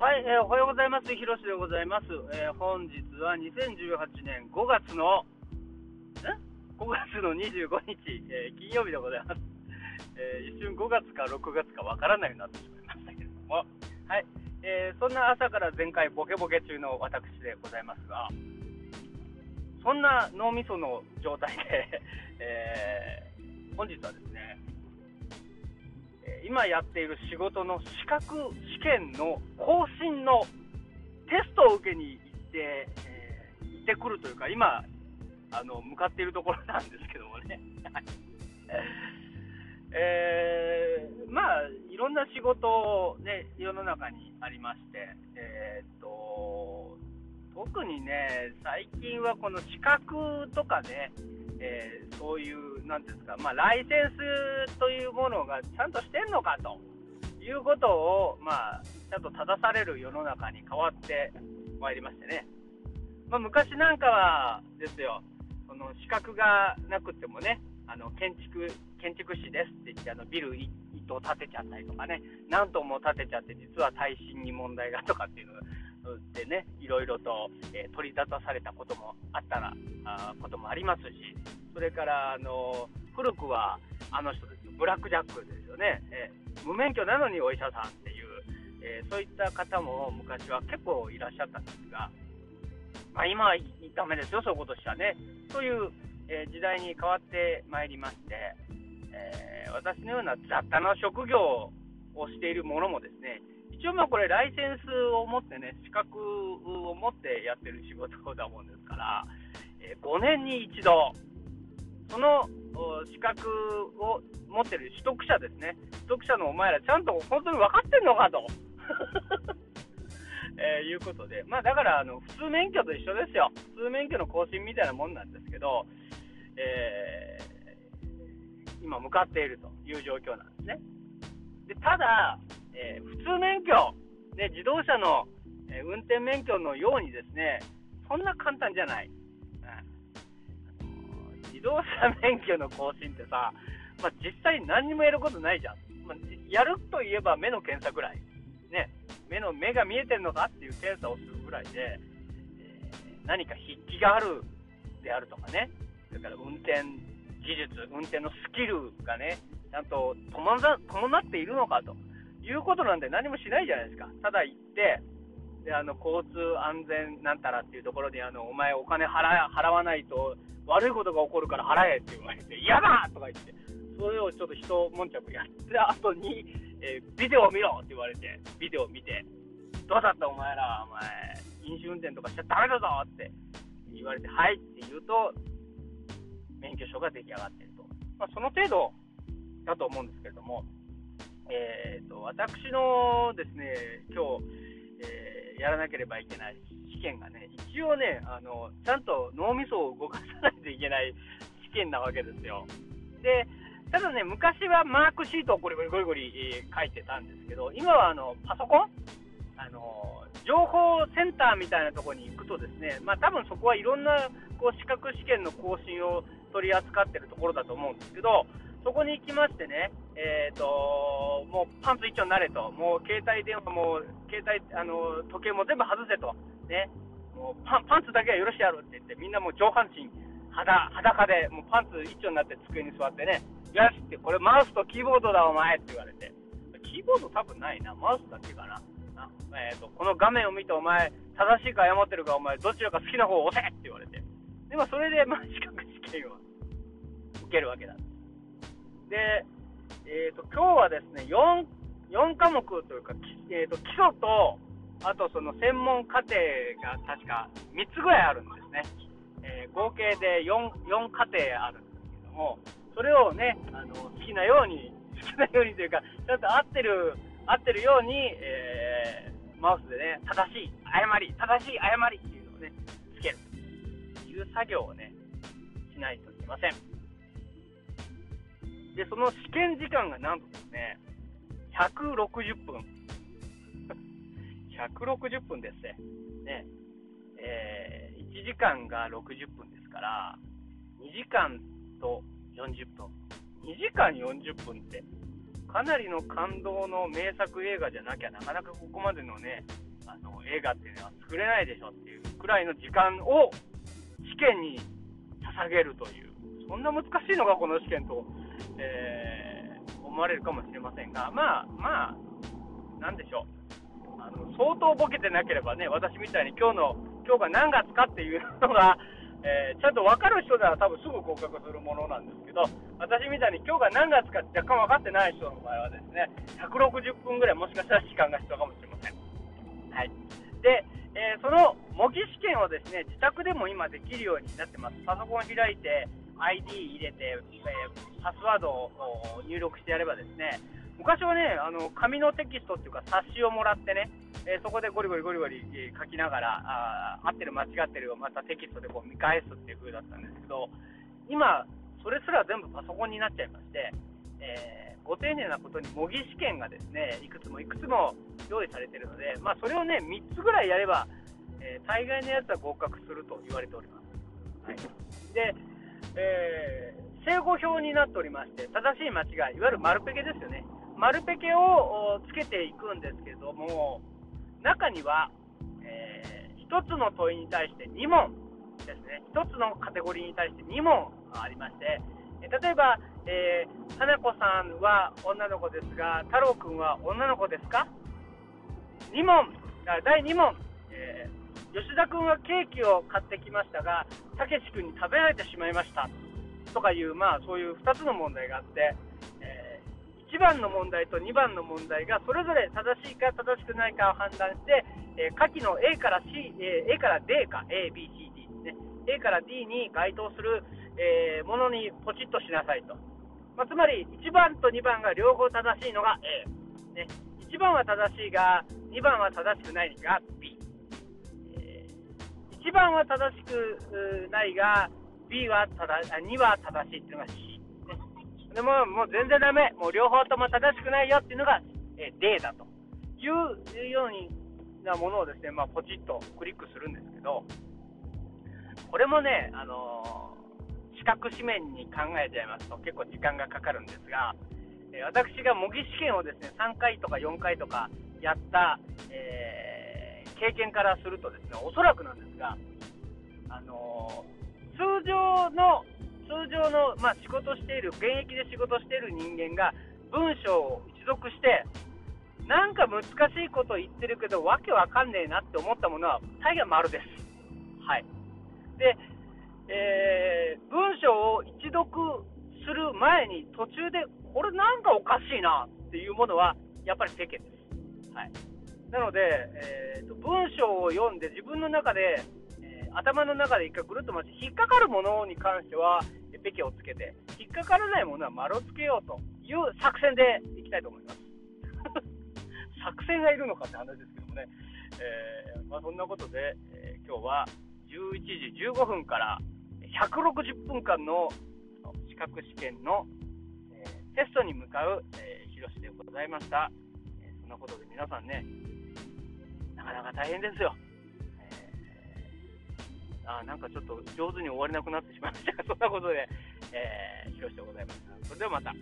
はい、おはようございます。ひろしでございます。本日は2018年5月の25日、金曜日でございます。一瞬5月か6月かわからないようになってしまいましたけれども、はい、そんな朝から全開ボケボケ中の私でございますが、そんな脳みその状態で、本日はですね、今やっている仕事の資格試験の更新のテストを受けに行ってくるというか、今向かっているところなんですけどもね、まあいろんな仕事ね、世の中にありまして、特にね最近はこの資格とかね、そういうなんですか、まあ、ライセンスというものがちゃんとしてんのかということを、まあ、ちゃんと正される世の中に変わってまいりましてね、まあ、昔なんかはですよ、その資格がなくてもね、建築士ですって言ってビル一棟建てちゃったりとかね、何棟も建てちゃって実は耐震に問題がとかっていうのでね、いろいろと、取り立たされたこともありますし、それから古くは人ですよ、ブラックジャックですよね、無免許なのにお医者さんっていう、そういった方も昔は結構いらっしゃったんですが、まあ、今はダメですよ、そういうことしちゃね、という、時代に変わってまいりまして、私のような雑多な職業をしているものもですね、一応まあこれライセンスを持ってね、資格を持ってやってる仕事だもんですから、5年に一度その資格を持ってる取得者ですね、取得者のお前らちゃんと本当に分かってんのかと、いうことで、まあだから普通免許と一緒ですよ、普通免許の更新みたいなもんなんですけど、今向かっているという状況なんですね。でただ普通免許、ね、自動車の、運転免許のようにですね、そんな簡単じゃない、自動車免許の更新ってさ、まあ、実際何にもやることないじゃん、まあ、やるといえば目の検査ぐらい、ね、目が見えてるのかっていう検査をするぐらいで、何か筆記があるであるとかね、それから運転技術、運転のスキルがねちゃんと伴っているのかということなんで何もしないじゃないですか。ただ行ってで交通安全なんたらっていうところでお前お金払わないと悪いことが起こるから払えって言われて、嫌だとか言って、それをちょっとひと悶着やった後に、ビデオを見ろって言われて、ビデオを見て、どうだったお前ら、お前飲酒運転とかしちゃダメだぞって言われて、はいって言うと免許証が出来上がってると、まあ、その程度だと思うんですけれども、私のですね、今日、やらなければいけない試験がね、一応ねちゃんと脳みそを動かさないといけない試験なわけですよ。でただね、昔はマークシートをゴリゴリ書いてたんですけど、今はパソコン情報センターみたいなところに行くとですね、まあ多分そこはいろんなこう資格試験の更新を取り扱ってるところだと思うんですけど、そこに行きましてね、もうパンツ一丁になれと、もう携帯電話も時計も全部外せと、ね、もうパンツだけは許してやるって言って、みんなもう上半身裸でもうパンツ一丁になって机に座ってね、よしって、これマウスとキーボードだお前って言われて、キーボード多分ないな、マウスだけかな、この画面を見てお前正しいか誤ってるかお前どちらか好きな方を押せって言われて、でもそれでまあ資格試験を受けるわけだ。で今日はですね 4科目というか、基礎とあとその専門課程が確か3つぐらいあるんですね、合計で 4課程あるんですけども、それをね好きなようにというか、ちゃんと合ってるように、マウスでね正しい誤りっていうのをねつけるという作業をねしないといけません。でその試験時間がなんとですね160分、160分ですね、1時間が60分ですから2時間と40分、2時間40分ってかなりの感動の名作映画じゃなきゃなかなかここまでのね映画っていうのは作れないでしょっていうくらいの時間を試験に捧げるという、そんな難しいのがこの試験と、思われるかもしれませんが、まあなんでしょう、相当ボケてなければね、私みたいに今日が何月かっていうのが、ちゃんと分かる人なら多分すぐ合格するものなんですけど、私みたいに今日が何月か若干分かってない人の場合はですね、160分ぐらいもしかしたら時間が必要かもしれません。はい、で、その模擬試験をですね、自宅でも今できるようになってます。パソコン開いて ID 入れて、パスワードを入力してやればですね、昔はね、紙のテキストっていうか冊子をもらってね、そこでゴリゴリ書きながら、合ってる間違ってるをまたテキストでこう見返すっていう風だったんですけど、今それすら全部パソコンになっちゃいまして、ご丁寧なことに模擬試験がですね、いくつも用意されているので、まあ、それをね3つぐらいやれば、大概のやつは合格すると言われております。はい、で、正誤表になっておりまして、正しい間違い、いわゆる丸ペケですよね。丸ペケをつけていくんですけども、中には、1つの問いに対して2問ですね、1つのカテゴリーに対して2問ありまして、例えば、花子さんは女の子ですが、太郎くんは女の子ですか？2問、第2問、吉田くんはケーキを買ってきましたが、たけしくんに食べられてしまいましたとかいう、まあ、そういう2つの問題があって、1番の問題と2番の問題がそれぞれ正しいか正しくないかを判断して、下記の A から C、A から D か A、B、C、D ですね、A から D に該当する、ものにポチッとしなさいと、まあ、つまり1番と2番が両方正しいのが A、ね、1番は正しいが2番は正しくないが B、1番は正しくないが B は2は正しいというのが C、でも全然ダメ、もう両方とも正しくないよっていうのが D だというようなものをですね、まあ、ポチッとクリックするんですけど、これもね、視覚紙面に考えちゃいますと結構時間がかかるんですが、私が模擬試験をですね3回とか4回とかやった、経験からするとですね、おそらくなんですが、通常の、まあ、仕事している、現役で仕事している人間が文章を一読して、なんか難しいこと言ってるけど、わけわかんねえなって思ったものは、大概丸です。はい。で、文章を一読する前に、途中で、これなんかおかしいなっていうものは、やっぱりペケです。はい。なので、文章を読んで、自分の中で、頭の中で一回ぐるっと回して、引っかかるものに関してはペケをつけて、引っかからないものは丸をつけようという作戦でいきたいと思います。作戦がいるのかって話ですけどもね、まあ、そんなことで、今日は11時15分から160分間の資格試験の、テストに向かう、ひろしでございました。そんなことで皆さんね、なかなか大変ですよ。なんかちょっと上手に終われなくなってしまいましたが、そんなことで、ひろしでございました。それではまた。